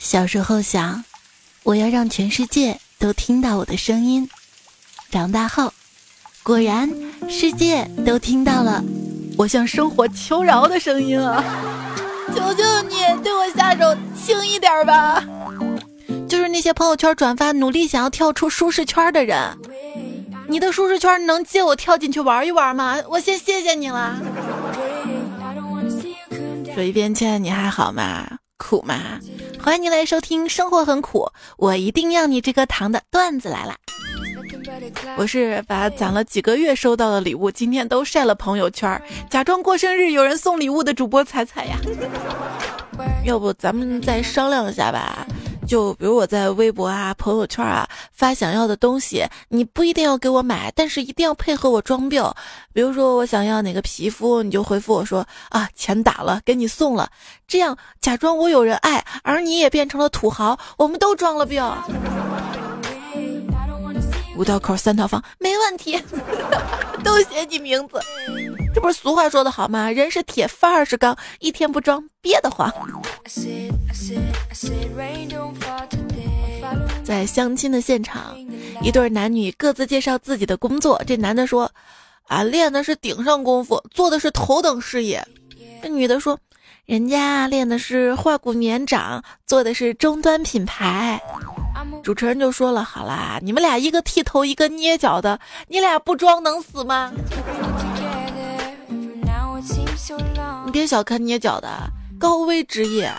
小时候想，我要让全世界都听到我的声音。长大后，果然世界都听到了我向生活求饶的声音啊！求求你对我下手轻一点吧。就是那些朋友圈转发努力想要跳出舒适圈的人，你的舒适圈能借我跳进去玩一玩吗？我先谢谢你了。说一遍欠你还好吗？苦吗？欢迎你来收听生活很苦我一定要你这颗糖的段子来了。我是把攒了几个月收到的礼物今天都晒了朋友圈，假装过生日有人送礼物的主播彩彩呀。要不咱们再商量一下吧，就比如我在微博啊朋友圈啊发想要的东西，你不一定要给我买，但是一定要配合我装病。比如说我想要哪个皮肤，你就回复我说啊钱打了给你送了，这样假装我有人爱，而你也变成了土豪，我们都装了病。5道口3套房没问题都写你名字。这不是俗话说的好吗？人是铁饭儿是钢，一天不装憋得慌。在相亲的现场，一对男女各自介绍自己的工作，这男的说啊练的是顶上功夫，做的是头等事业。这女的说人家练的是化骨绵掌，做的是终端品牌。主持人就说了，好啦，你们俩一个剃头一个捏脚的，你俩不装能死吗？你别小看捏脚的，高危职业。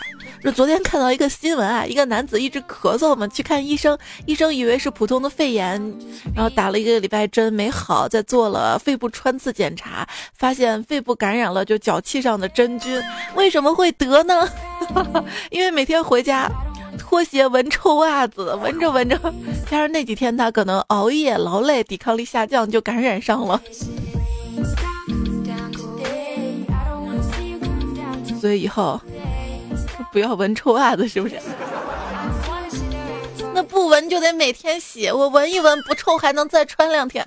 这昨天看到一个新闻啊，一个男子一直咳嗽嘛，去看医生，医生以为是普通的肺炎，然后打了1个礼拜针没好，再做了肺部穿刺检查，发现肺部感染了就脚气上的真菌。为什么会得呢？因为每天回家拖鞋闻臭袜子，闻着闻着，加上那几天他可能熬夜劳累，抵抗力下降，就感染上了。所以以后不要闻臭袜子，是不是？那不闻就得每天洗，我闻一闻不臭还能再穿2天。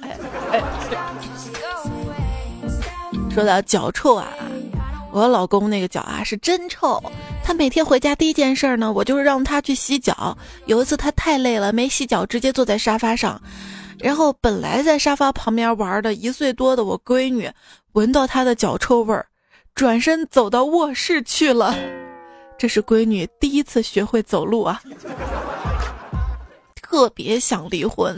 说到脚臭啊，我老公那个脚啊是真臭，他每天回家第一件事呢，我就是让他去洗脚。有一次他太累了没洗脚，直接坐在沙发上，然后本来在沙发旁边玩的1岁多的我闺女闻到他的脚臭味儿，转身走到卧室去了。这是闺女第一次学会走路啊，特别想离婚。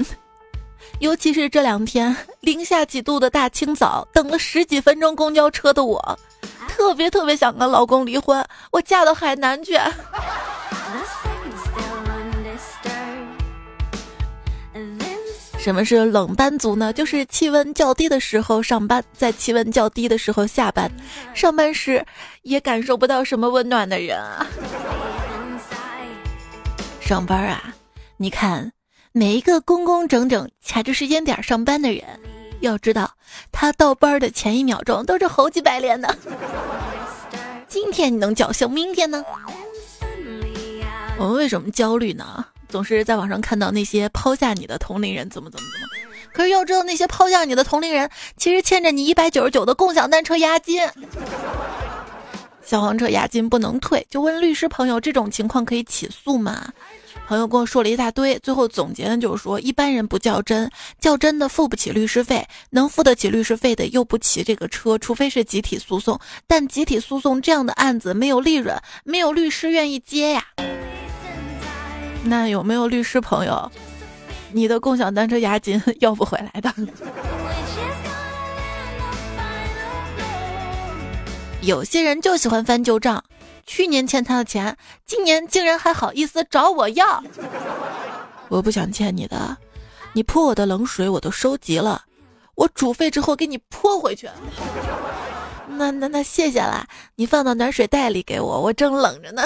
尤其是这2天0下几度的大清早，等了10几分钟公交车的我特别想跟老公离婚，我嫁到海南去。什么是冷班族呢？就是气温较低的时候上班，在气温较低的时候下班，上班时也感受不到什么温暖的人啊。上班啊，你看每一个工工整整卡着时间点上班的人，要知道他到班的前1秒钟都是猴急白脸的。今天你能侥幸，明天呢？我们为什么焦虑呢？总是在网上看到那些抛下你的同龄人怎么，可是要知道那些抛下你的同龄人其实欠着你199的共享单车押金。小黄车押金不能退，就问律师朋友这种情况可以起诉吗？朋友跟我说了一大堆，最后总结呢就是说，一般人不较真，较真的付不起律师费，能付得起律师费的又不骑这个车，除非是集体诉讼，但集体诉讼这样的案子没有利润，没有律师愿意接呀。那有没有律师朋友，你的共享单车押金要不回来的？有些人就喜欢翻旧账，去年欠他的钱，今年竟然还好意思找我要。我不想欠你的，你泼我的冷水我都收集了，我煮沸之后给你泼回去。那谢谢啦，你放到暖水袋里给我，我正冷着呢。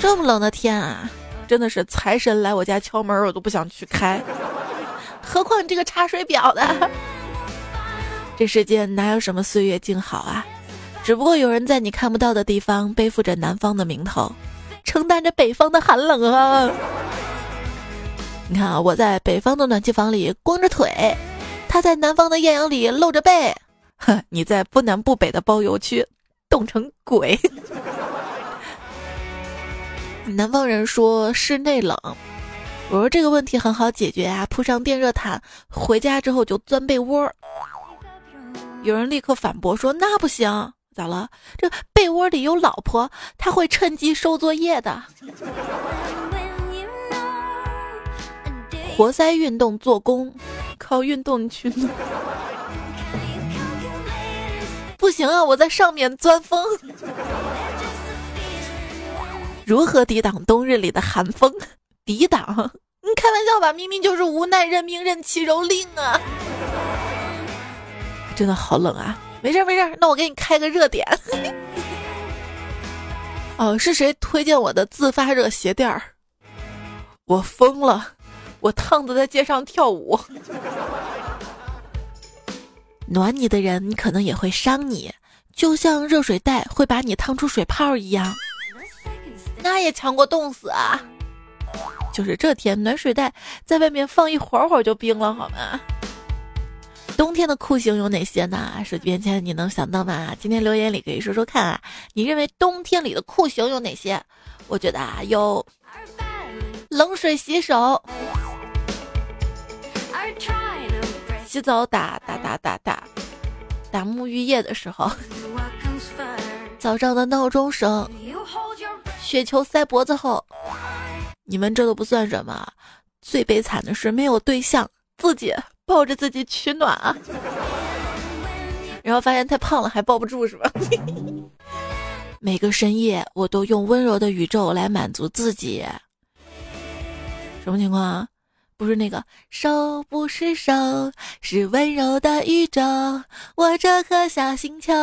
这么冷的天啊，真的是财神来我家敲门我都不想去开，何况这个查水表的。这世界哪有什么岁月静好啊，只不过有人在你看不到的地方背负着南方的名头，承担着北方的寒冷啊。你看啊，我在北方的暖气房里光着腿，他在南方的艳阳里露着背，你在不南不北的包邮区冻成鬼。南方人说室内冷，我说这个问题很好解决啊，铺上电热毯，回家之后就钻被窝。有人立刻反驳说那不行，咋了？这被窝里有老婆，她会趁机收作业的。活塞运动做工，靠运动去弄。不行啊，我在上面钻风。如何抵挡冬日里的寒风？抵挡？你开玩笑吧，明明就是无奈任命任其蹂躏啊！真的好冷啊！没事，那我给你开个热点。哦，是谁推荐我的自发热鞋垫儿？我疯了，我烫得在街上跳舞。暖你的人可能也会伤你，就像热水袋会把你烫出水泡一样。那也强过冻死啊！就是这天，暖水袋在外面放一会儿就冰了，好吗？冬天的酷刑有哪些呢？手机边前你能想到吗？今天留言里可以说说看啊，你认为冬天里的酷刑有哪些？我觉得啊，有冷水洗手，洗澡打沐浴液的时候，早上的闹钟声，雪球塞脖子后。你们这都不算什么，最悲惨的是没有对象，自己抱着自己取暖啊，然后发现太胖了还抱不住是吧？每个深夜我都用温柔的宇宙来满足自己。什么情况啊？不是那个手不是手，是温柔的宇宙，我这颗小星球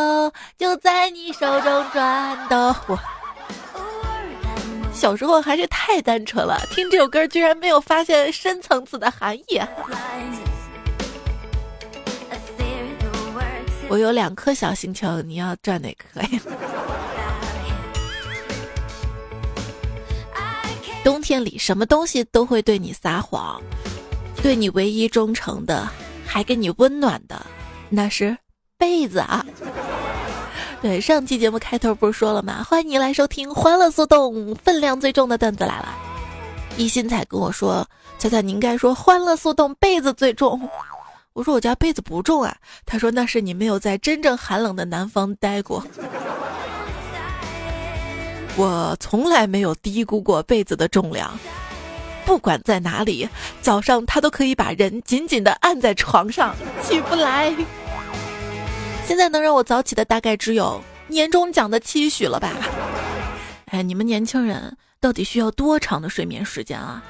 就在你手中转动。我小时候还是太单纯了，听这首歌居然没有发现深层次的含义啊。我有2颗小星球，你要转哪颗呀？冬天里什么东西都会对你撒谎，对你唯一忠诚的还给你温暖的那是被子啊。对，上期节目开头不是说了吗？欢迎你来收听《欢乐速冻》，分量最重的段子来了。一心才跟我说，巧巧你应该说《欢乐速冻》被子最重。我说我家被子不重啊。他说那是你没有在真正寒冷的南方待过。我从来没有低估过被子的重量，不管在哪里，早上它都可以把人紧紧地按在床上，起不来。现在能让我早起的大概只有年终奖的期许了吧？哎，你们年轻人到底需要多长的睡眠时间啊？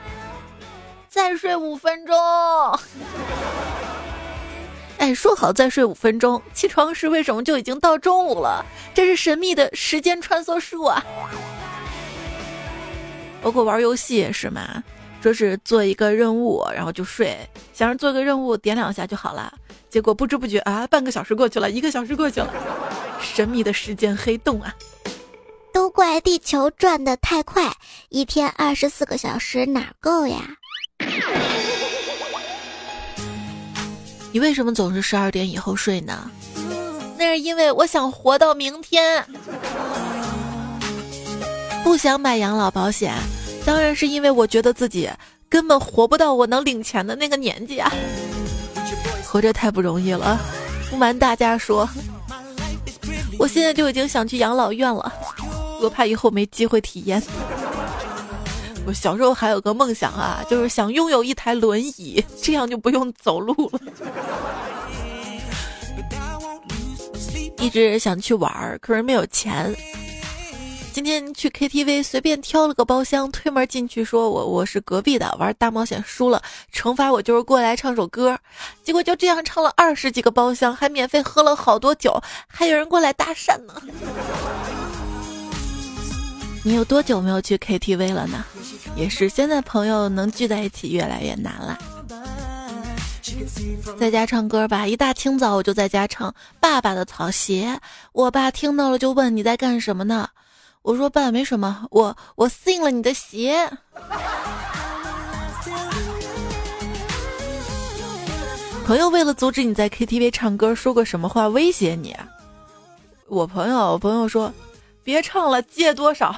再睡5分钟。哎，说好再睡5分钟，起床时为什么就已经到中午了？这是神秘的时间穿梭术啊！包括玩游戏也是嘛，说是做一个任务然后就睡，想着做个任务点2下就好了。结果不知不觉啊，半个小时过去了，1个小时过去了，神秘的时间黑洞啊！都怪地球转得太快，一天24个小时哪够呀？你为什么总是12点以后睡呢？那是因为我想活到明天。不想买养老保险，当然是因为我觉得自己根本活不到我能领钱的那个年纪啊。活着太不容易了，不瞒大家说，我现在就已经想去养老院了，我怕以后没机会体验。我小时候还有个梦想啊，就是想拥有一台轮椅，这样就不用走路了。一直想去玩，可是没有钱。今天去 KTV 随便挑了个包厢，推门进去说我是隔壁的，玩大冒险输了，惩罚我就是过来唱首歌。结果就这样唱了20几个包厢，还免费喝了好多酒，还有人过来搭讪呢。你有多久没有去 KTV 了呢？也是现在朋友能聚在一起越来越难了。在家唱歌吧，一大清早我就在家唱爸爸的草鞋，我爸听到了就问你在干什么呢？我说爸没什么，我信了你的鞋。朋友为了阻止你在 KTV 唱歌说过什么话威胁你？我朋友说别唱了，借多少？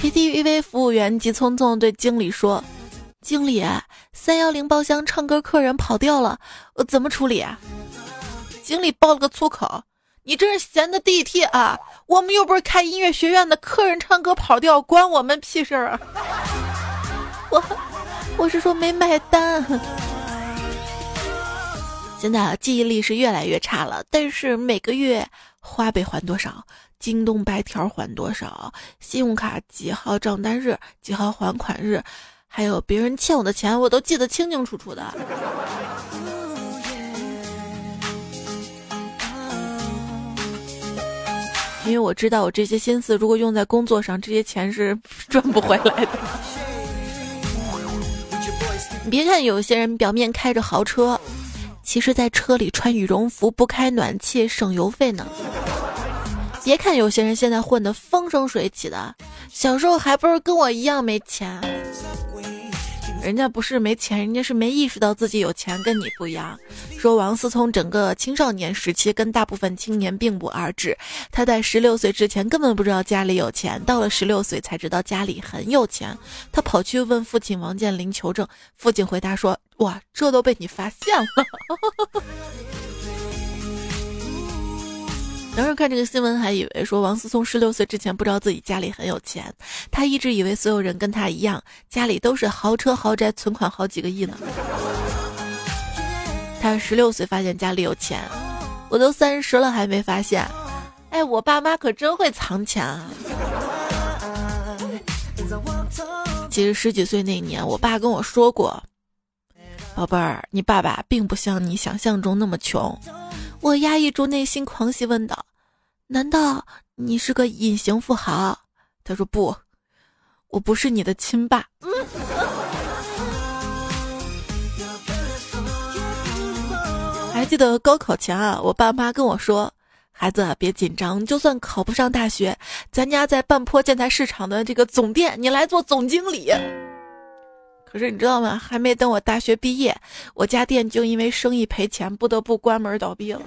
KTV 服务员急匆匆对经理说：“经理，310包厢唱歌客人跑掉了，怎么处理啊？”经理爆了个粗口：“你这是闲的DT啊！我们又不是开音乐学院的，客人唱歌跑掉关我们屁事啊！”我是说没买单。现在记忆力是越来越差了，但是每个月花呗还多少，京东白条还多少，信用卡几号账单日，几号还款日，还有别人欠我的钱我都记得清清楚楚的。因为我知道我这些心思如果用在工作上，这些钱是赚不回来的。你别看有些人表面开着豪车，其实在车里穿羽绒服不开暖气省油费呢。别看有些人现在混得风生水起的，小时候还不是跟我一样没钱。人家不是没钱，人家是没意识到自己有钱，跟你不一样。说王思聪整个青少年时期跟大部分青年并不二致，他在16岁之前根本不知道家里有钱，到了16岁才知道家里很有钱。他跑去问父亲王健林求证，父亲回答说：“哇，这都被你发现了。”当时看这个新闻还以为说王思聪16岁之前不知道自己家里很有钱，他一直以为所有人跟他一样，家里都是豪车豪宅，存款好几个亿呢。他16岁发现家里有钱，我都30了还没发现。哎，我爸妈可真会藏钱啊！其实10几岁那年，我爸跟我说过：“宝贝儿，你爸爸并不像你想象中那么穷。”我压抑住内心狂喜问道：“难道你是个隐形富豪？”他说：“不，我不是你的亲爸。”还记得高考前啊，我爸妈跟我说：“孩子别紧张，就算考不上大学，咱家在半坡建材市场的这个总店，你来做总经理。”可是你知道吗？还没等我大学毕业，我家店就因为生意赔钱，不得不关门倒闭了。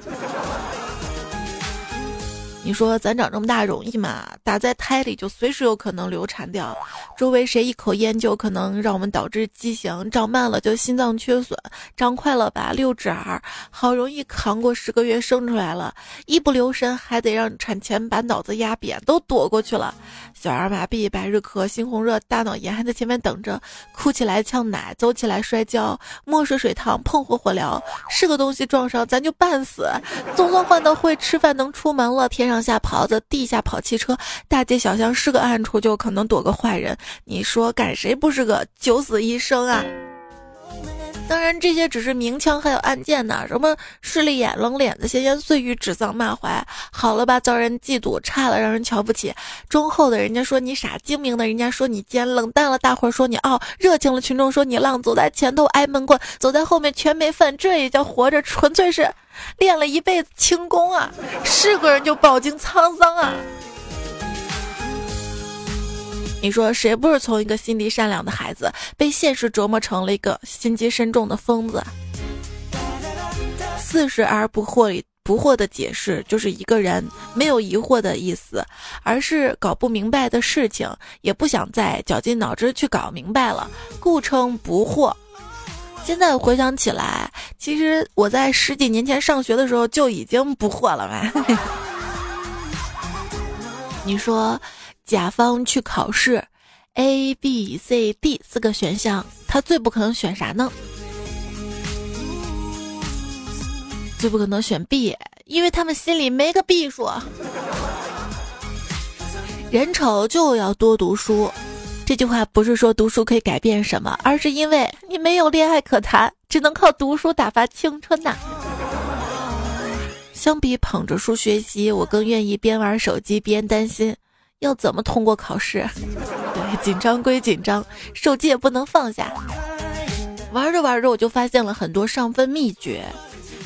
你说咱长这么大容易吗？打在胎里就随时有可能流产掉，周围谁一口烟就可能让我们导致畸形，长慢了就心脏缺损，长快了吧六指儿，好容易扛过10个月生出来了，一不留神还得让产前把脑子压扁，都躲过去了。小儿麻痹、百日咳、猩红热、大脑炎还在前面等着，哭起来呛奶，走起来摔跤，墨水水烫，碰火燎，是个东西撞上咱就半死。总算换到会吃饭能出门了，天上下袍子，地下跑汽车，大街小巷是个暗处就可能躲个坏人，你说赶谁不是个九死一生啊？当然这些只是明枪，还有暗箭呢，什么势利眼、冷脸子、闲言碎语、指桑骂槐，好了吧遭人嫉妒，差了让人瞧不起，忠厚的人家说你傻，精明的人家说你奸，冷淡了大伙儿说你傲，热情了群众说你浪，走在前头挨闷棍，走在后面全没份，这也叫活着，纯粹是练了一辈子轻功啊，是个人就饱经沧桑啊。你说谁不是从一个心地善良的孩子被现实折磨成了一个心机深重的疯子？40而不惑的解释就是一个人没有疑惑的意思，而是搞不明白的事情也不想再绞尽脑汁去搞明白了，故称不惑。现在回想起来，其实我在10几年前上学的时候就已经不惑了嘛。你说甲方去考试 A、B、C、D 4个选项，他最不可能选啥呢？最不可能选 B， 因为他们心里没个 B 数。人丑就要多读书，这句话不是说读书可以改变什么，而是因为你没有恋爱可谈，只能靠读书打发青春呐。相比捧着书学习，我更愿意边玩手机边担心要怎么通过考试。对，紧张归紧张，手机也不能放下。玩着玩着我就发现了很多上分秘诀，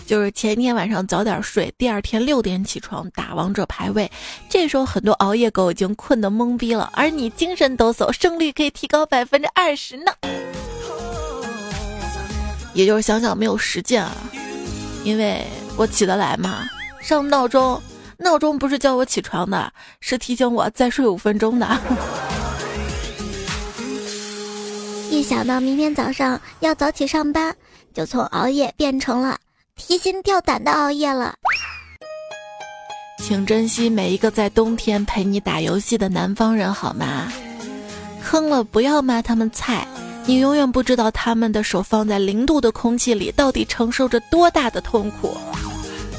就是前一天晚上早点睡，第二天6点起床打王者排位，这时候很多熬夜狗已经困得懵逼了，而你精神抖擞，胜率可以提高20%呢。也就是想想没有实践啊，因为我起得来嘛，上闹钟，闹钟不是叫我起床的，是提醒我再睡5分钟的。想到明天早上要早起上班，就从熬夜变成了提心吊胆的熬夜了。请珍惜每一个在冬天陪你打游戏的南方人好吗？坑了不要骂他们菜，你永远不知道他们的手放在0度的空气里到底承受着多大的痛苦，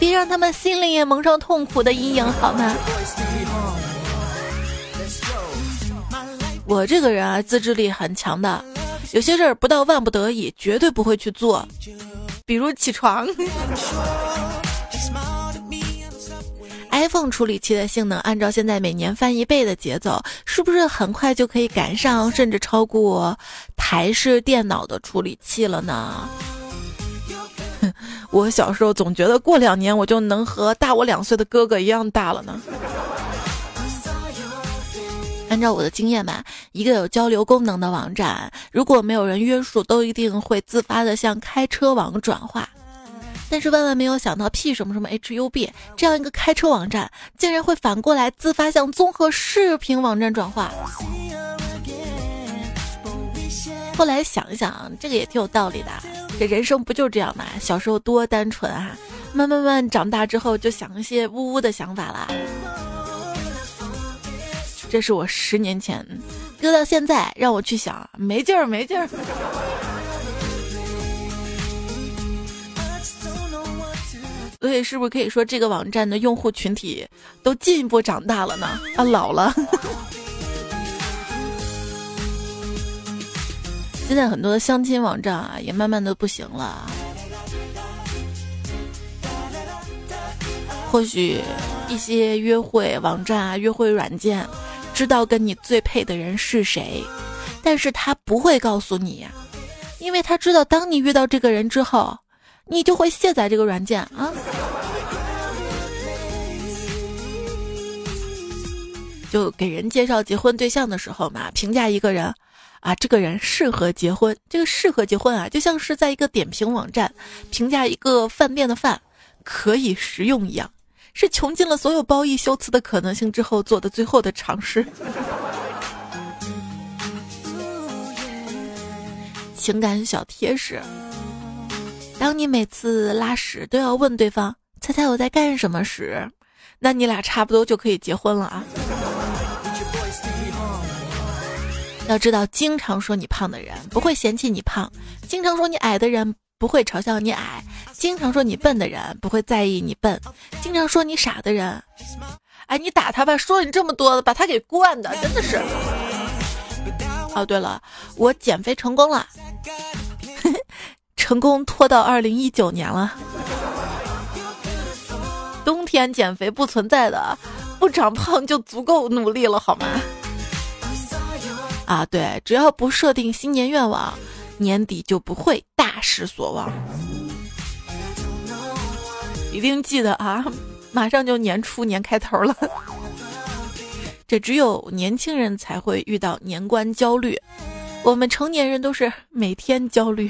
别让他们心里也蒙上痛苦的阴影好吗？我这个人啊，自制力很强的，有些事儿不到万不得已绝对不会去做，比如起床。iPhone 处理器的性能按照现在每年翻1倍的节奏，是不是很快就可以赶上甚至超过台式电脑的处理器了呢？我小时候总觉得过2年我就能和大我2岁的哥哥一样大了呢。按照我的经验吧，一个有交流功能的网站，如果没有人约束，都一定会自发的向开车网转化。但是万万没有想到 P 什么什么 HUB 这样一个开车网站，竟然会反过来自发向综合视频网站转化。后来想一想，这个也挺有道理的，这人生不就这样嘛？小时候多单纯啊，慢慢长大之后就想一些呜呜的想法啦。这是我10年前，搁到现在让我去想，没劲儿。所以是不是可以说这个网站的用户群体都进一步长大了呢？啊，老了。现在很多的相亲网站啊，也慢慢的不行了。或许一些约会网站啊、约会软件知道跟你最配的人是谁，但是他不会告诉你，因为他知道当你遇到这个人之后，你就会卸载这个软件啊。就给人介绍结婚对象的时候嘛，评价一个人啊，这个人适合结婚，这个适合结婚啊，就像是在一个点评网站评价一个饭店的饭可以食用一样，是穷尽了所有褒义修辞的可能性之后做的最后的尝试。情感小贴士：当你每次拉屎都要问对方猜猜我在干什么时，那你俩差不多就可以结婚了啊。要知道，经常说你胖的人不会嫌弃你胖，经常说你矮的人不会嘲笑你矮，经常说你笨的人不会在意你笨，经常说你傻的人，哎，你打他吧，说你这么多，把他给惯的，真的是。哦，对了，我减肥成功了，成功拖到2019年了。冬天减肥不存在的，不长胖就足够努力了，好吗？啊，对，只要不设定新年愿望，年底就不会大失所望。一定记得啊，马上就年初年开头了。这只有年轻人才会遇到年关焦虑，我们成年人都是每天焦虑。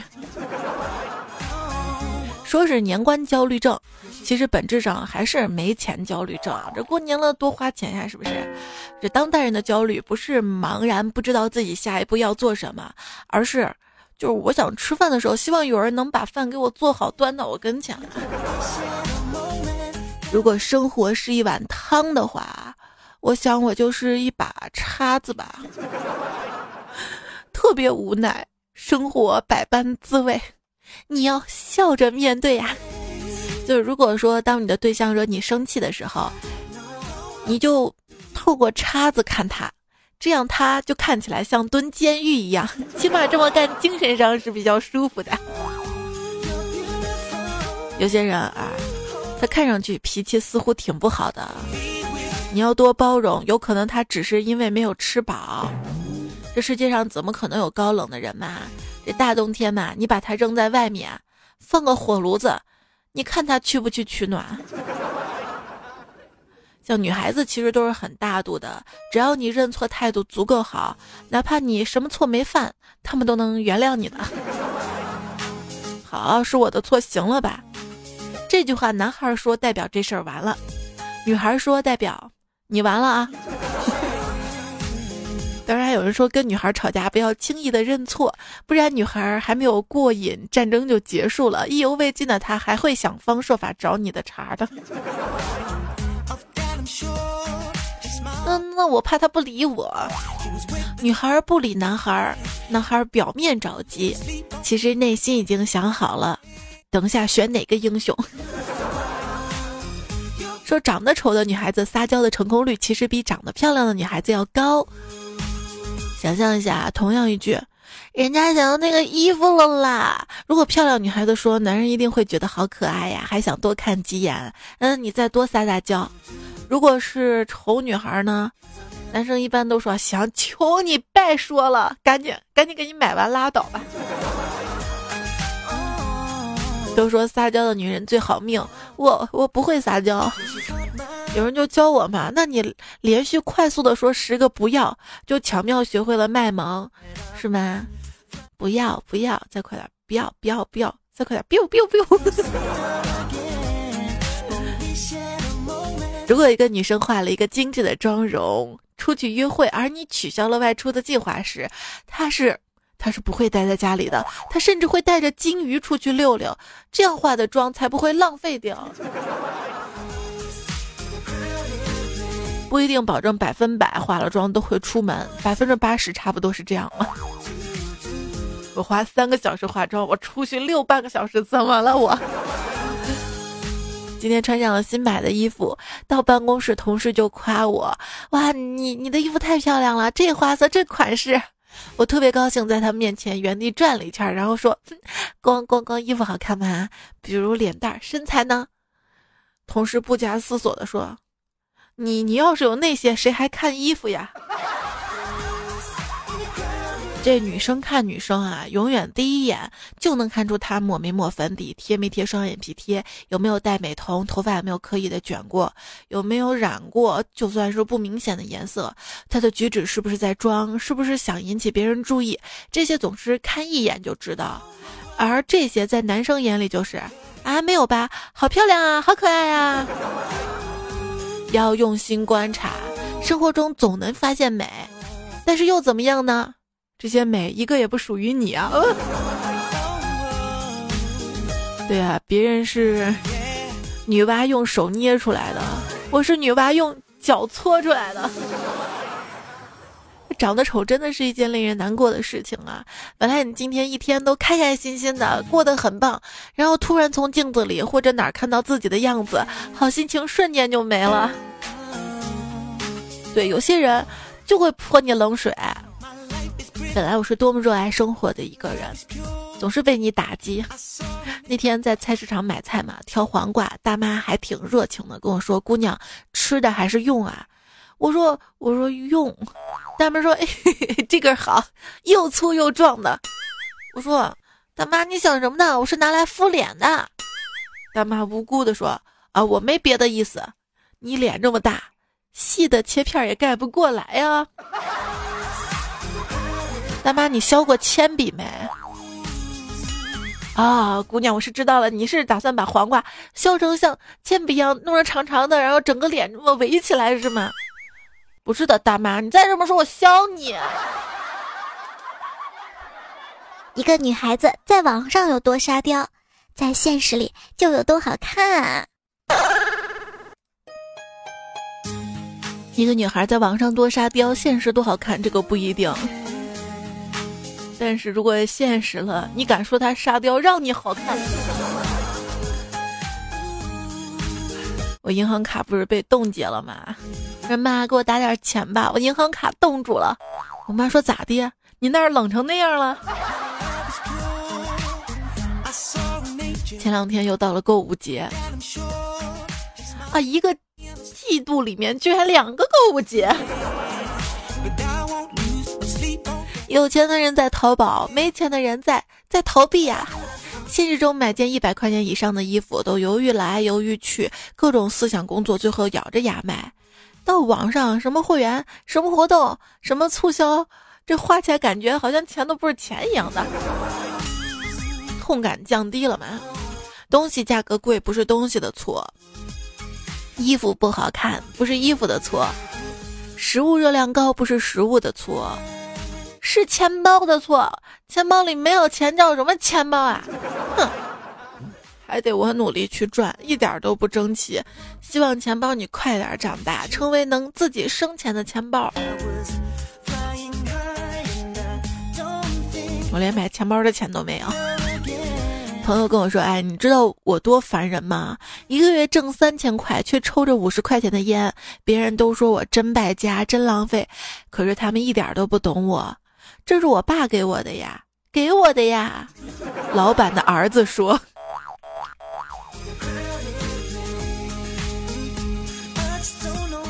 说是年关焦虑症，其实本质上还是没钱焦虑症啊！这过年了多花钱呀，是不是？这当代人的焦虑不是茫然不知道自己下一步要做什么，而是就是我想吃饭的时候，希望有人能把饭给我做好，端到我跟前。如果生活是一碗汤的话，我想我就是一把叉子吧。特别无奈，生活百般滋味，你要笑着面对呀。就是如果说当你的对象惹你生气的时候，你就透过叉子看他，这样他就看起来像蹲监狱一样，起码这么干精神上是比较舒服的。有些人啊，他看上去脾气似乎挺不好的，你要多包容，有可能他只是因为没有吃饱。这世界上怎么可能有高冷的人嘛？这大冬天嘛，你把他扔在外面，放个火炉子，你看他去不去取暖。像女孩子其实都是很大度的，只要你认错态度足够好，哪怕你什么错没犯，他们都能原谅你的。好，是我的错，行了吧？这句话男孩说代表这事儿完了，女孩说代表你完了啊。当然有人说跟女孩吵架不要轻易的认错，不然女孩还没有过瘾，战争就结束了，意犹未尽的她还会想方设法找你的茬的。那我怕他不理我。女孩不理男孩，男孩表面着急，其实内心已经想好了等下选哪个英雄。说长得丑的女孩子撒娇的成功率其实比长得漂亮的女孩子要高。想象一下，同样一句人家想要那个衣服了啦，如果漂亮女孩子说男人一定会觉得好可爱呀，还想多看几眼，你再多撒撒娇。如果是丑女孩呢，男生一般都说想求你别说了，赶紧给你买完拉倒吧。都说撒娇的女人最好命，我不会撒娇，有人就教我嘛，那你连续快速的说10个不要，就巧妙学会了卖萌，是吗？不要不要，再快点，不要不要不要，再快点 biu biu biu。如果一个女生画了一个精致的妆容出去约会，而你取消了外出的计划时，她是不会待在家里的，她甚至会带着金鱼出去溜溜，这样化的妆才不会浪费掉。不一定保证100%化了妆都会出门，80%差不多是这样了。我花3个小时化妆，我出去溜半个小时，怎么了我？今天穿上了新买的衣服，到办公室同事就夸我，哇，你的衣服太漂亮了，这花色这款式。我特别高兴，在他面前原地转了一圈，然后说光衣服好看吗？比如脸蛋身材呢？同事不假思索地说，你要是有那些谁还看衣服呀？这女生看女生啊，永远第一眼就能看出她抹没抹粉底，贴没贴双眼皮贴，有没有戴美瞳，头发有没有刻意的卷过，有没有染过，就算是不明显的颜色，她的举止是不是在装，是不是想引起别人注意，这些总是看一眼就知道。而这些在男生眼里就是啊，没有吧，好漂亮啊，好可爱啊。要用心观察，生活中总能发现美，但是又怎么样呢？这些美一个也不属于你啊！对啊，别人是女娲用手捏出来的，我是女娲用脚搓出来的。长得丑真的是一件令人难过的事情啊！本来你今天一天都开开心心的，过得很棒，然后突然从镜子里或者哪儿看到自己的样子，好心情瞬间就没了。对，有些人就会泼你冷水。本来我是多么热爱生活的一个人，总是被你打击。那天在菜市场买菜嘛，挑黄瓜，大妈还挺热情的跟我说，姑娘吃的还是用啊？我说用。大妈说，哎，这根好，又粗又壮的。我说，大妈你想什么呢？我是拿来敷脸的。大妈无辜的说，啊，我没别的意思，你脸这么大，细的切片也盖不过来呀。大妈，你削过铅笔没？啊，姑娘，我是知道了，你是打算把黄瓜削成像铅笔一样，弄成长长的，然后整个脸这么围起来是吗？不是的，大妈，你再这么说，我削你！一个女孩子在网上有多沙雕，在现实里就有多好看啊！一个女孩在网上多沙雕，现实多好看，这个不一定。但是如果现实了，你敢说他沙雕让你好看？我银行卡不是被冻结了吗？让妈给我打点钱吧，我银行卡冻住了。我妈说咋的？你那儿冷成那样了？前2天又到了购物节啊，一个季度里面居然2个购物节。有钱的人在淘宝，没钱的人在逃避呀。现实中买件100块钱以上的衣服都犹豫来犹豫去，各种思想工作，最后咬着牙买。到网上什么会员、什么活动、什么促销，这花起来感觉好像钱都不是钱一样的，痛感降低了嘛。东西价格贵不是东西的错，衣服不好看不是衣服的错，食物热量高不是食物的错。是钱包的错，钱包里没有钱叫什么钱包啊？哼，还得我努力去赚，一点都不争气。希望钱包你快点长大，成为能自己生钱的钱包。我连买钱包的钱都没有。朋友跟我说，哎，你知道我多烦人吗？一个月挣3000块，却抽着50块钱的烟，别人都说我真败家，真浪费，可是他们一点都不懂我。这是我爸给我的呀，给我的呀。老板的儿子说。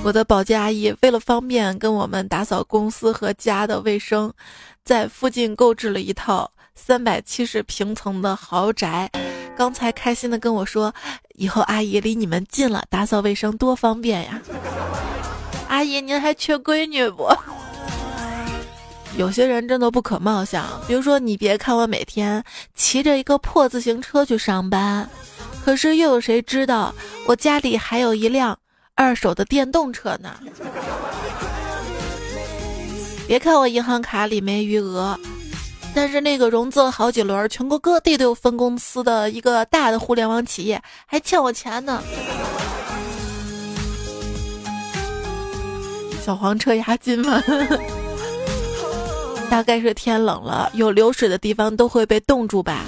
我的保洁阿姨为了方便跟我们打扫公司和家的卫生，在附近购置了一套370平层的豪宅。刚才开心的跟我说，以后阿姨离你们近了，打扫卫生多方便呀。阿姨您还缺闺女不？有些人真的不可貌相，比如说你别看我每天骑着一个破自行车去上班，可是又有谁知道我家里还有一辆二手的电动车呢？别看我银行卡里没余额，但是那个融资了好几轮，全国各地都有分公司的一个大的互联网企业还欠我钱呢。小黄车押金吗？大概是天冷了，有流水的地方都会被冻住吧。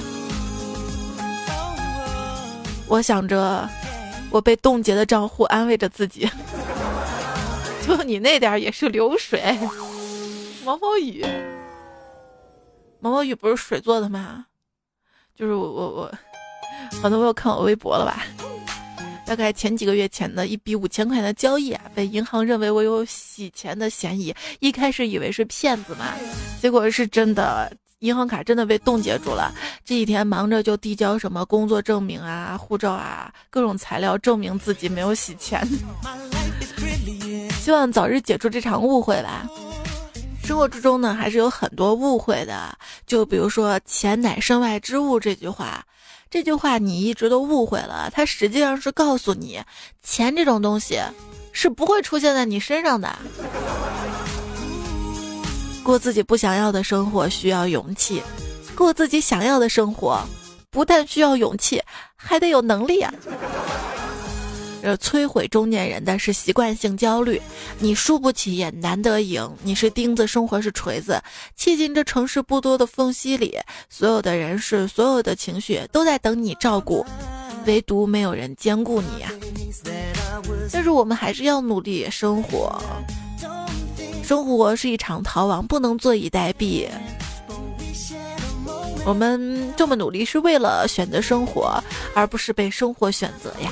我想着我被冻结的账户，安慰着自己，就你那点也是流水。毛毛雨不是水做的吗？就是我很多朋友看我微博了吧，大概前几个月前的一笔5000块钱的交易啊，被银行认为我有洗钱的嫌疑。一开始以为是骗子嘛，结果是真的，银行卡真的被冻结住了。这几天忙着就递交什么工作证明啊、护照啊各种材料，证明自己没有洗钱。希望早日解除这场误会吧。生活之中呢，还是有很多误会的，就比如说钱乃身外之物这句话你一直都误会了，它实际上是告诉你钱这种东西是不会出现在你身上的。过自己不想要的生活需要勇气，过自己想要的生活不但需要勇气，还得有能力啊。摧毁中年人的是习惯性焦虑，你输不起也难得赢，你是钉子，生活是锤子，砌进这城市不多的缝隙里，所有的人事，所有的情绪都在等你照顾，唯独没有人兼顾你啊。但是我们还是要努力生活，生活是一场逃亡，不能坐以待毙。我们这么努力是为了选择生活，而不是被生活选择呀。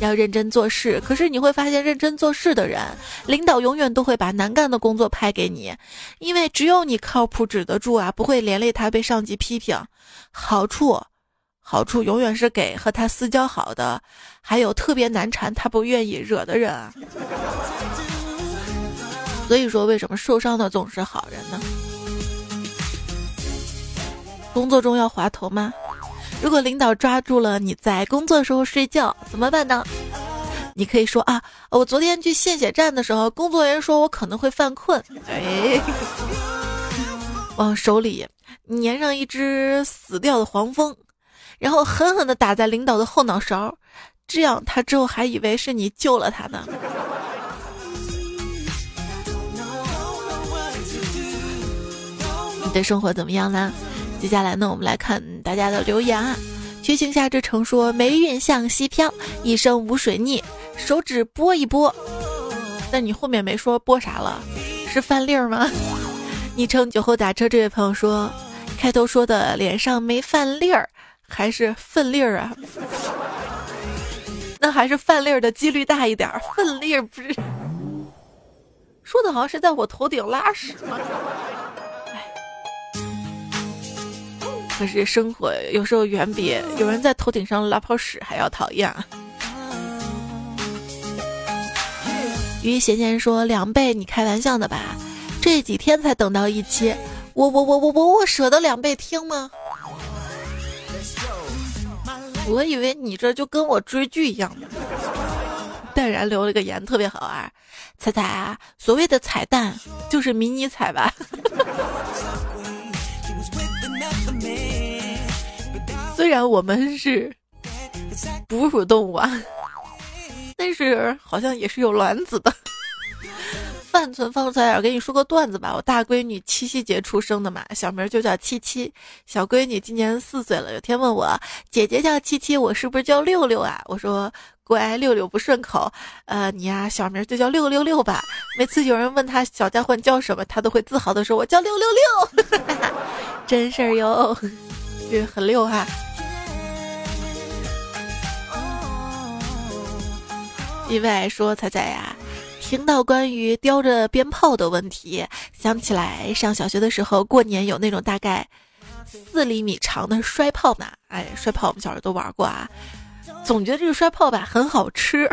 要认真做事，可是你会发现认真做事的人，领导永远都会把难干的工作派给你，因为只有你靠谱止得住啊，不会连累他被上级批评。好处永远是给和他私交好的，还有特别难缠他不愿意惹的人啊。所以说为什么受伤的总是好人呢？工作中要滑头吗？如果领导抓住了你在工作时候睡觉怎么办呢？你可以说啊，我昨天去献血站的时候，工作人员说我可能会犯困，哎，往手里粘上一只死掉的黄蜂，然后狠狠地打在领导的后脑勺，这样他之后还以为是你救了他呢。你的生活怎么样呢？接下来呢，我们来看大家的留言啊。曲行夏之城说，霉运向西飘，一生无水逆，手指拨一拨。但你后面没说拨啥了，是饭粒儿吗？昵称酒后打车这位朋友说，开头说的脸上没饭粒儿，还是粪粒儿啊？那还是饭粒儿的几率大一点，粪粒儿不是说的好像是在我头顶拉屎吗？可是生活有时候远比有人在头顶上拉泡屎还要讨厌啊。于贤贤说，2倍你开玩笑的吧，这几天才等到一期，我舍得2倍听吗？我以为你这就跟我追剧一样的。淡然留了个言，特别好玩。彩彩啊，所谓的彩蛋就是迷你彩吧。虽然我们是哺乳动物啊，但是好像也是有卵子的。半存方才我跟你说个段子吧，我大闺女七夕节出生的嘛，小名就叫七七。小闺女今年4岁了，有天问我姐姐叫七七，我是不是叫六六啊？我说乖，六六不顺口，你呀小名就叫六六六吧。每次有人问她小家伙你叫什么，她都会自豪的说我叫六六六。真事儿哟，这很溜哈。意外说彩彩呀，听到关于叼着鞭炮的问题，想起来上小学的时候过年有那种大概4厘米长的摔炮呢。哎，摔炮我们小时候都玩过啊，总觉得这个摔炮吧很好吃。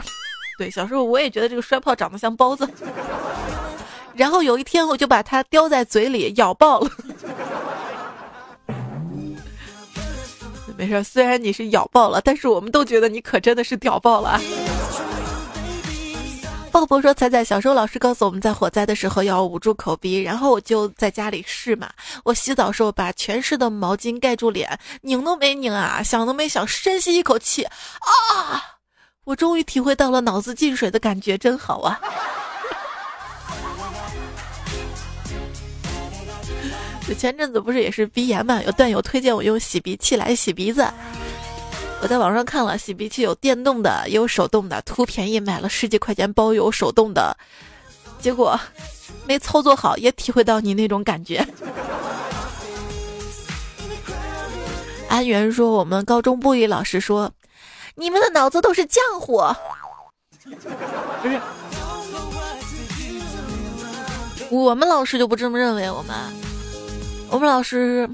对，小时候我也觉得这个摔炮长得像包子。然后有一天我就把它叼在嘴里咬爆了。没事，虽然你是咬爆了，但是我们都觉得你可真的是屌爆了啊。鲍勃说：“彩彩，小时候老师告诉我们在火灾的时候要捂住口鼻，然后我就在家里试嘛。我洗澡时候把全湿的毛巾盖住脸，拧都没拧啊，想都没想，深吸一口气啊！我终于体会到了脑子进水的感觉，真好啊！”前阵子不是也是鼻炎嘛，有段友推荐我用洗鼻器来洗鼻子。我在网上看了，洗鼻器有电动的，也有手动的，图便宜买了10几块钱包邮手动的，结果没操作好，也体会到你那种感觉。安源说，我们高中物理老师说，你们的脑子都是浆糊。不是，我们老师就不这么认为，我们老师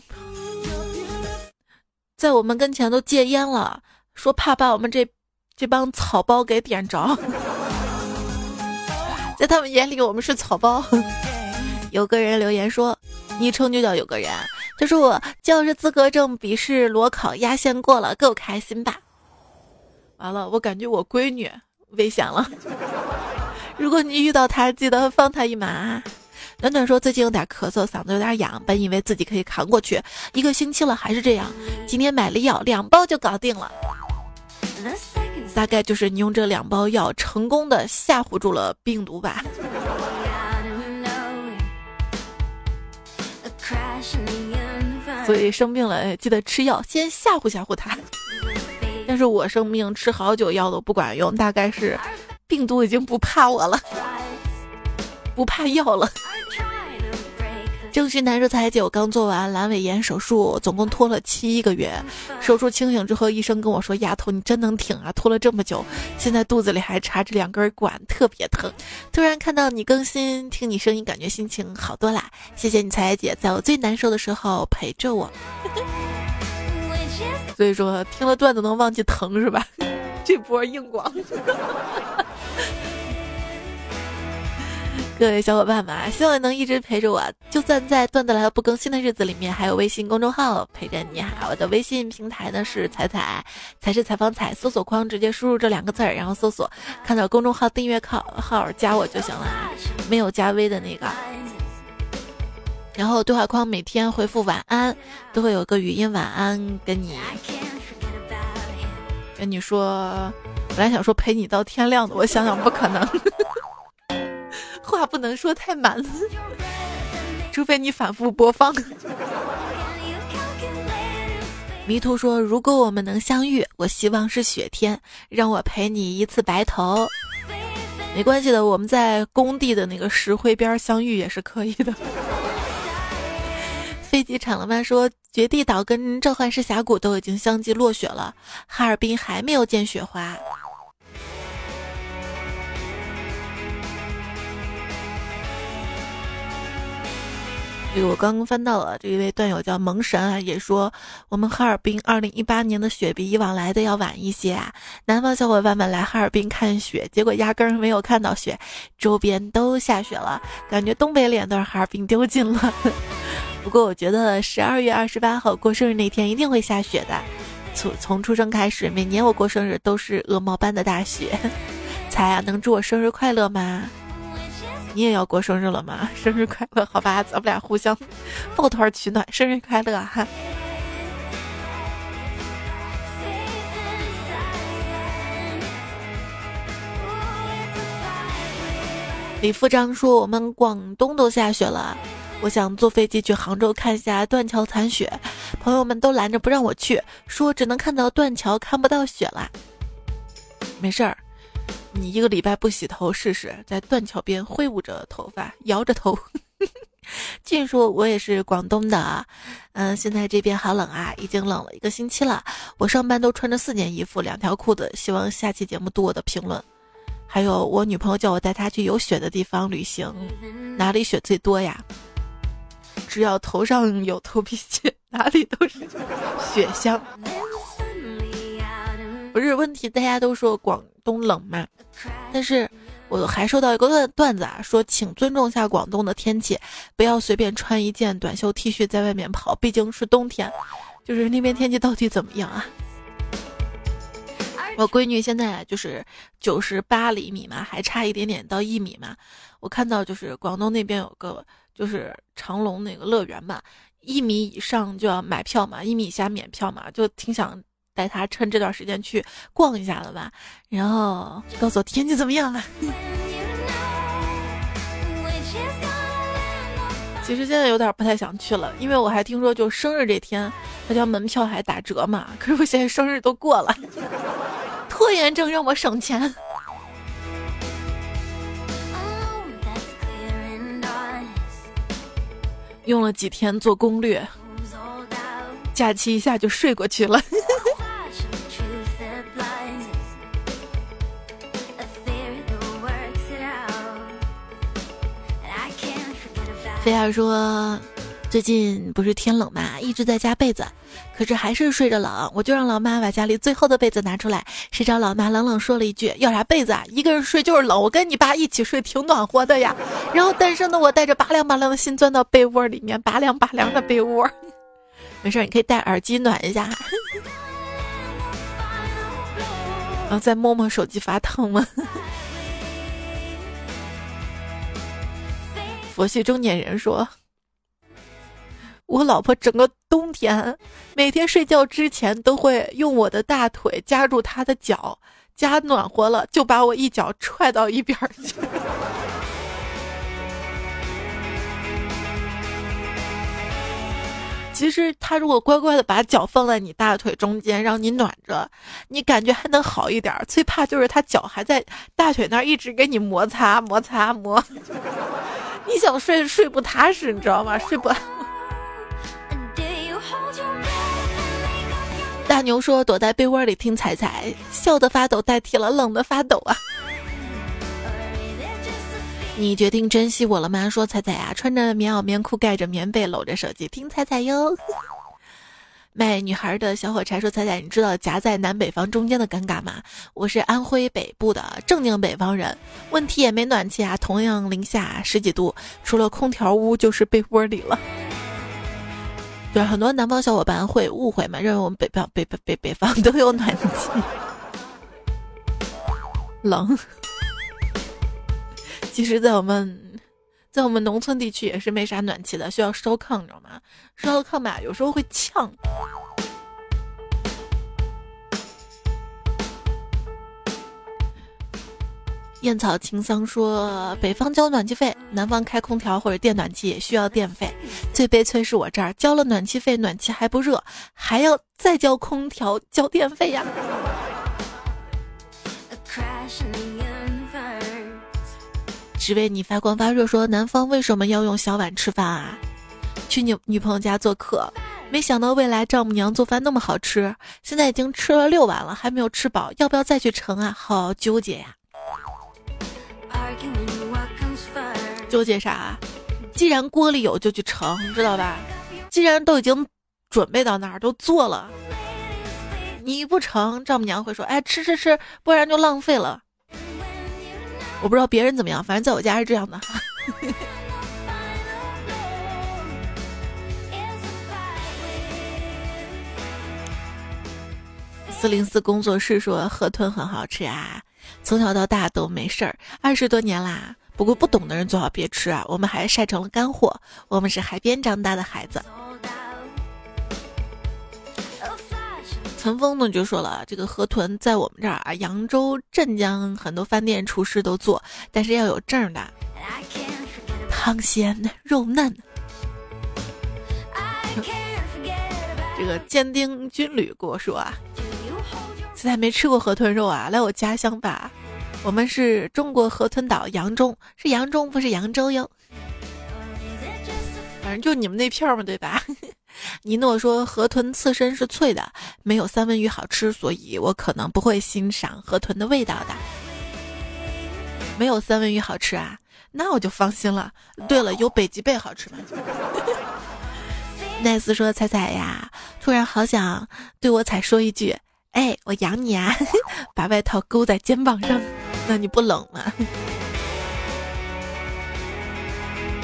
在我们跟前都戒烟了，说怕把我们这帮草包给点着。在他们眼里我们是草包。有个人留言说，昵称就叫有个人，他说我教师资格证笔试裸考压线过了，够开心吧。完了，我感觉我闺女危险了。如果你遇到她，记得放她一马。暖暖说，最近有点咳嗽，嗓子有点痒，本以为自己可以扛过去，一个星期了还是这样，今天买了药，2包就搞定了。大概就是你用这2包药成功的吓唬住了病毒吧。所以生病了记得吃药，先吓唬吓唬它。但是我生病吃好久药都不管用，大概是病毒已经不怕我了，不怕药了。郑旭南说，彩姐，我刚做完阑尾炎手术，总共拖了7个月。手术清醒之后，医生跟我说，丫头你真能挺啊，拖了这么久，现在肚子里还插着2根管，特别疼。突然看到你更新，听你声音，感觉心情好多啦，谢谢你彩姐，在我最难受的时候陪着我。所以说听了段子能忘记疼是吧？这波硬广。各位小伙伴们啊，希望能一直陪着我，就算在段子来了不更新的日子里面，还有微信公众号陪着你哈。我的微信平台呢是彩彩，才是采访彩，搜索框直接输入这2个字，然后搜索，看到公众号订阅号加我就行了，没有加微的那个。然后对话框每天回复晚安，都会有个语音晚安跟你说，本来想说陪你到天亮的，我想想不可能。话不能说太满了，除非你反复播放。迷途说，如果我们能相遇，我希望是雪天，让我陪你一次白头。没关系的，我们在工地的那个石灰边相遇也是可以的。飞机场了吗说，绝地岛跟召唤师峡谷都已经相继落雪了，哈尔滨还没有见雪花。这个我刚刚翻到了，这一位段友叫萌神啊，也说我们哈尔滨2018年的雪比以往来的要晚一些啊，南方小伙伴们来哈尔滨看雪，结果压根儿没有看到雪，周边都下雪了，感觉东北脸都让哈尔滨丢尽了。不过我觉得12月28号过生日那天一定会下雪的，从出生开始，每年我过生日都是鹅毛般的大雪。彩啊，能祝我生日快乐吗？你也要过生日了吗？生日快乐，好吧，咱们俩互相抱团取暖，生日快乐哈。李副长说，我们广东都下雪了，我想坐飞机去杭州看一下断桥残雪，朋友们都拦着不让我去，说只能看到断桥，看不到雪啦。没事儿，你一个礼拜不洗头试试，在断桥边挥舞着头发，摇着头。据说我也是广东的，现在这边好冷啊，已经冷了1个星期了。我上班都穿着4件衣服，2条裤子。希望下期节目读我的评论。还有我女朋友叫我带她去有雪的地方旅行，哪里雪最多呀？只要头上有头皮屑，哪里都是雪乡。不是问题，大家都说广东冷嘛，但是我还收到一个段子啊，说请尊重下广东的天气，不要随便穿一件短袖 T 恤在外面跑，毕竟是冬天。就是那边天气到底怎么样啊？我闺女现在就是98厘米嘛，还差一点点到1米嘛。我看到就是广东那边有个就是长隆那个乐园嘛，1米以上就要买票嘛，1米以下免票嘛，就挺想带他趁这段时间去逛一下了吧，然后告诉我天气怎么样了。其实现在有点不太想去了，因为我还听说就生日这天他家门票还打折嘛，可是我现在生日都过了，拖延症让我省钱。用了几天做攻略，假期一下就睡过去了。菲尔说，最近不是天冷嘛，一直在加被子，可是还是睡着冷，我就让老妈把家里最厚的被子拿出来，谁知道老妈冷冷说了一句，要啥被子啊，一个人睡就是冷，我跟你爸一起睡挺暖和的呀。然后单身的我带着拔凉拔凉的心钻到被窝里面，拔凉拔凉的被窝。没事，你可以戴耳机暖一下。然后再摸摸手机发烫吗？佛系中年人说，我老婆整个冬天每天睡觉之前都会用我的大腿夹住她的脚，夹暖和了就把我一脚踹到一边去。其实他如果乖乖的把脚放在你大腿中间让你暖着，你感觉还能好一点，最怕就是他脚还在大腿那儿一直给你摩擦摩擦摩。你想睡睡不踏实，你知道吗？睡不。大牛说，躲在被窝里听彩彩，笑的发抖代替了冷的发抖啊。你决定珍惜我了吗？说彩彩啊，穿着棉袄棉裤盖着棉被搂着手机听彩彩哟。卖女孩的小火柴说，彩彩，你知道夹在南北方中间的尴尬吗？我是安徽北部的正经北方人，问题也没暖气啊，同样零下10几度，除了空调屋就是被窝里了。对，很多南方小伙伴会误会嘛，认为我们北方都有暖气。冷。其实在我们农村地区也是没啥暖气的，需要烧炕，你知道吗？烧炕吧，有时候会呛。燕草清桑说，北方交暖气费，南方开空调或者电暖气也需要电费。最悲催是我这儿交了暖气费，暖气还不热，还要再交空调、交电费呀。只为你发光发热说，南方为什么要用小碗吃饭啊？去女朋友家做客，没想到未来丈母娘做饭那么好吃，现在已经吃了6碗了，还没有吃饱，要不要再去盛啊？好纠结呀。纠结啥？既然锅里有就去盛，知道吧？既然都已经准备到那儿，都做了，你不盛，丈母娘会说，哎，吃，不然就浪费了。我不知道别人怎么样，反正在我家是这样的。404工作室说，河豚很好吃啊，从小到大都没事儿，20多年啦。不过不懂的人最好别吃啊，我们还晒成了干货。我们是海边长大的孩子。岑峰呢就说了，这个河豚在我们这儿啊，扬州、镇江很多饭店厨师都做，但是要有证的，汤鲜肉嫩。这个鉴定军旅跟我说啊，现在没吃过河豚肉啊，来我家乡吧。我们是中国河豚岛扬中，是扬中不是扬州哟。反正就你们那片儿嘛，对吧？尼诺说河豚刺身是脆的，没有三文鱼好吃，所以我可能不会欣赏河豚的味道的。没有三文鱼好吃啊？那我就放心了。对了，有北极贝好吃吗？奈斯说：“彩彩呀，突然好想对我彩说一句。”哎，我养你啊！把外套勾在肩膀上，那你不冷吗？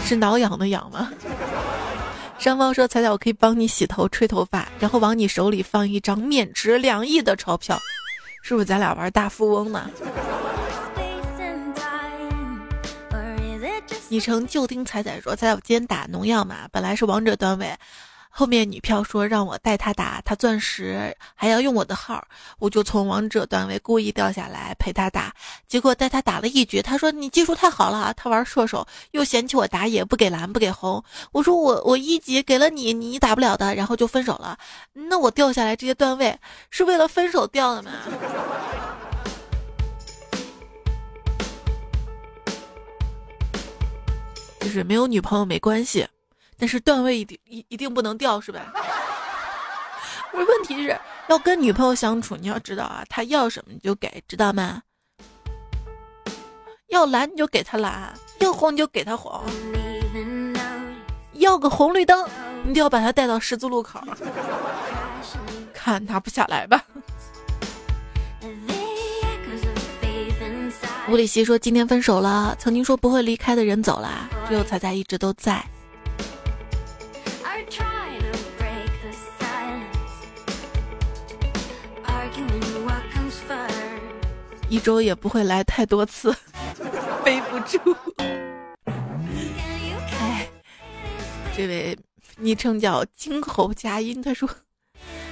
是挠痒的痒吗？商方说：“彩彩，我可以帮你洗头、吹头发，然后往你手里放一张面值2亿的钞票，是不是咱俩玩大富翁呢？”你成就丁彩彩说：“彩彩，我今天打农药嘛，本来是王者段位。”后面女票说让我带她打，她钻石还要用我的号，我就从王者段位故意掉下来陪她打，结果带她打了一局，她说你技术太好了啊，她玩射手又嫌弃我打野不给蓝不给红，我说我一级给了你，你打不了的，然后就分手了。那我掉下来这些段位是为了分手掉的吗？就是没有女朋友没关系。但是段位一定不能掉，是吧？不是，问题是要跟女朋友相处，你要知道啊，她要什么你就给，知道吗？要蓝你就给她蓝，要红你就给她红，要个红绿灯你就要把她带到十字路口，看她不下来吧。吴里希说今天分手了，曾经说不会离开的人走了，只有彩彩一直都在。一周也不会来太多次，背不住。哎，这位昵称叫金口佳音，他说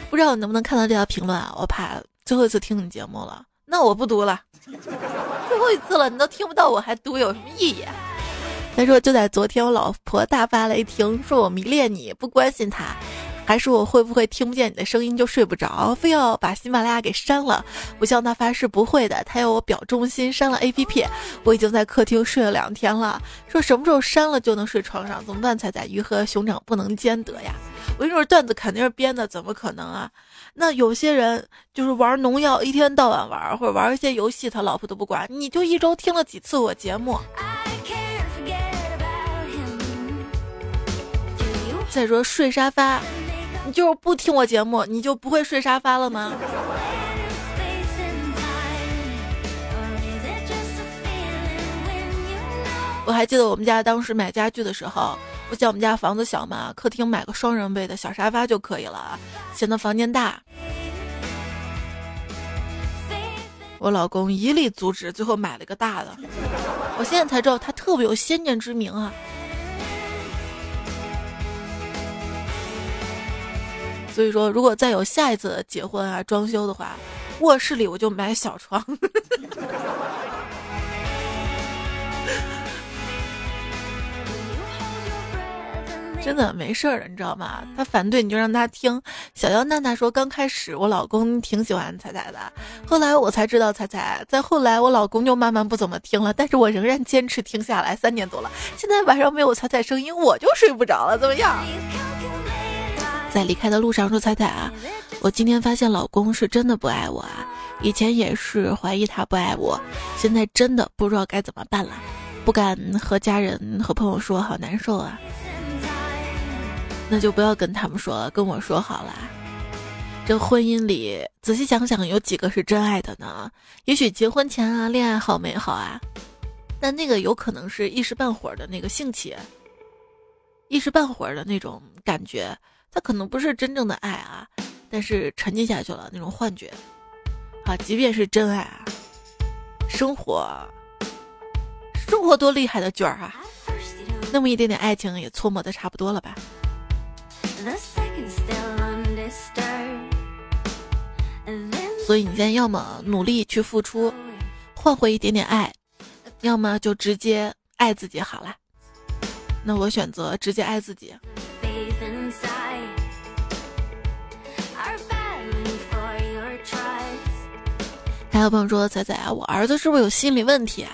不知道能不能看到这条评论啊，我怕最后一次听你节目了，那我不读了，最后一次了，你都听不到我还读有什么意义啊？他说就在昨天我老婆大发雷霆，说我迷恋你，不关心她，还说我会不会听不见你的声音就睡不着，非要把喜马拉雅给删了。我向他发誓不会的，他要我表忠心，删了 APP。 我已经在客厅睡了2天了，说什么时候删了就能睡床上，怎么办？彩彩，鱼和熊掌不能兼得呀。我跟你说段子肯定是编的，怎么可能啊？那有些人就是玩农药一天到晚玩，或者玩一些游戏，他老婆都不管，你就一周听了几次我节目。再说睡沙发，你就是不听我节目，你就不会睡沙发了吗？我还记得我们家当时买家具的时候，我想我们家房子小嘛，客厅买个双人位的小沙发就可以了，显得房间大。我老公一力阻止，最后买了个大的。我现在才知道他特别有先见之明啊。所以说如果再有下一次结婚啊装修的话，卧室里我就买小床。真的没事儿，你知道吗？他反对你就让他听。小妖娜娜说刚开始我老公挺喜欢彩彩的，后来我才知道彩彩，再后来我老公就慢慢不怎么听了，但是我仍然坚持听下来3年多了，现在晚上没有彩彩声音我就睡不着了，怎么样？在离开的路上说彩彩啊，我今天发现老公是真的不爱我啊，以前也是怀疑他不爱我，现在真的不知道该怎么办了，不敢和家人和朋友说，好难受啊。那就不要跟他们说了，跟我说好了。这婚姻里仔细想想有几个是真爱的呢？也许结婚前啊恋爱好美好啊，但那个有可能是一时半会儿的那个兴起，一时半会儿的那种感觉，他可能不是真正的爱啊，但是沉浸下去了那种幻觉啊，即便是真爱啊，生活多厉害的卷儿啊，那么一点点爱情也搓磨的差不多了吧。所以你现在要么努力去付出换回一点点爱，要么就直接爱自己好了。那我选择直接爱自己。还有朋友说，仔仔啊，我儿子是不是有心理问题啊？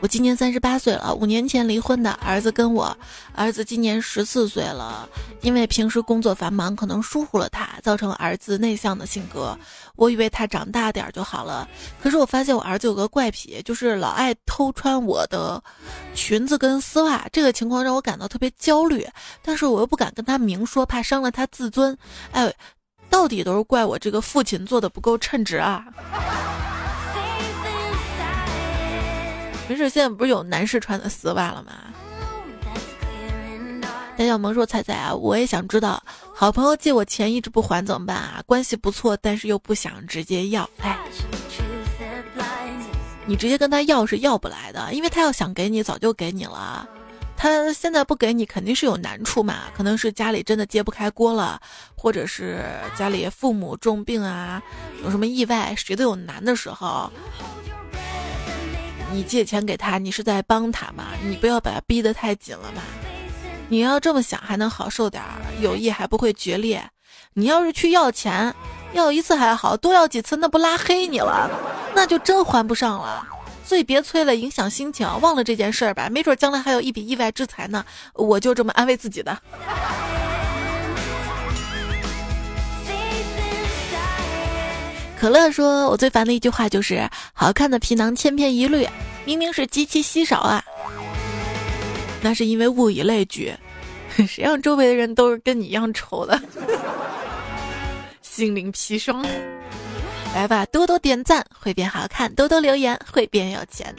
我今年38岁了，5年前离婚的儿子跟我，儿子今年14岁了，因为平时工作繁忙，可能疏忽了他，造成儿子内向的性格。我以为他长大点就好了，可是我发现我儿子有个怪癖，就是老爱偷穿我的裙子跟丝袜，这个情况让我感到特别焦虑，但是我又不敢跟他明说，怕伤了他自尊。哎，到底都是怪我这个父亲做的不够称职啊。没事，现在不是有男士穿的丝袜了吗？戴小萌说，彩彩啊，我也想知道，好朋友借我钱一直不还怎么办啊？关系不错，但是又不想直接要。哎，你直接跟他要是要不来的，因为他要想给你早就给你了，他现在不给你肯定是有难处嘛，可能是家里真的揭不开锅了，或者是家里父母重病啊，有什么意外，谁都有难的时候。你借钱给他，你是在帮他嘛？你不要把他逼得太紧了嘛。你要这么想还能好受点儿，友谊还不会决裂。你要是去要钱，要一次还好，多要几次那不拉黑你了，那就真还不上了。所以别催了，影响心情，忘了这件事儿吧。没准将来还有一笔意外之财呢。我就这么安慰自己的。可乐说，我最烦的一句话就是好看的皮囊千篇一律，明明是极其稀少啊。那是因为物以类聚，谁让周围的人都是跟你一样丑的。心灵砒霜。来吧，多多点赞会变好看，多多留言会变有钱。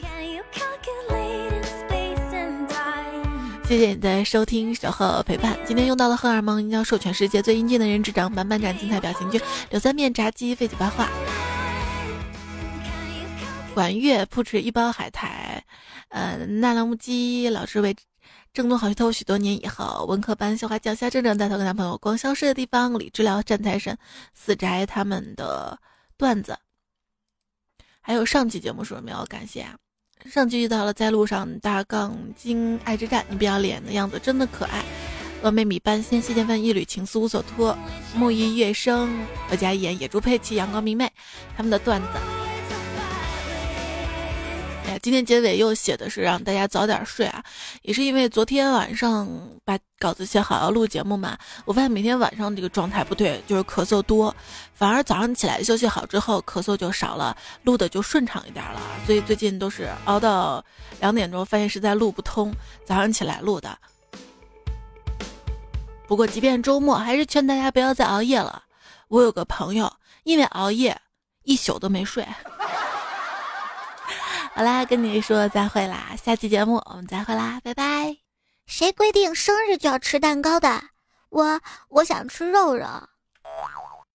谢谢你的收听，守候陪伴。今天用到了荷尔蒙营销授权世界最英俊的人之长，满满展精彩表情剧，柳三面炸鸡废嘴八话，管乐扑哧一包海苔，纳兰木鸡老师为郑东好学头许多年以后，文科班绣花匠夏正正带头跟他朋友逛消失的地方，李治疗站财神四宅他们的段子，还有上期节目说没有感谢啊。上期遇到了在路上大杠精爱之战，你不要脸的样子真的可爱。峨眉米斑仙谢天分一缕情丝无所托，木易月生我家一眼野猪佩奇阳光明媚他们的段子。哎，今天结尾又写的是让大家早点睡啊，也是因为昨天晚上把稿子写好要录节目嘛，我发现每天晚上这个状态不对，就是咳嗽多，反而早上起来休息好之后咳嗽就少了，录的就顺畅一点了，所以最近都是熬到2点钟发现实在录不通，早上起来录的。不过即便周末还是劝大家不要再熬夜了，我有个朋友因为熬夜一宿都没睡。好啦，跟你说再会啦，下期节目我们再会啦，拜拜。谁规定生日就要吃蛋糕的？我想吃肉肉。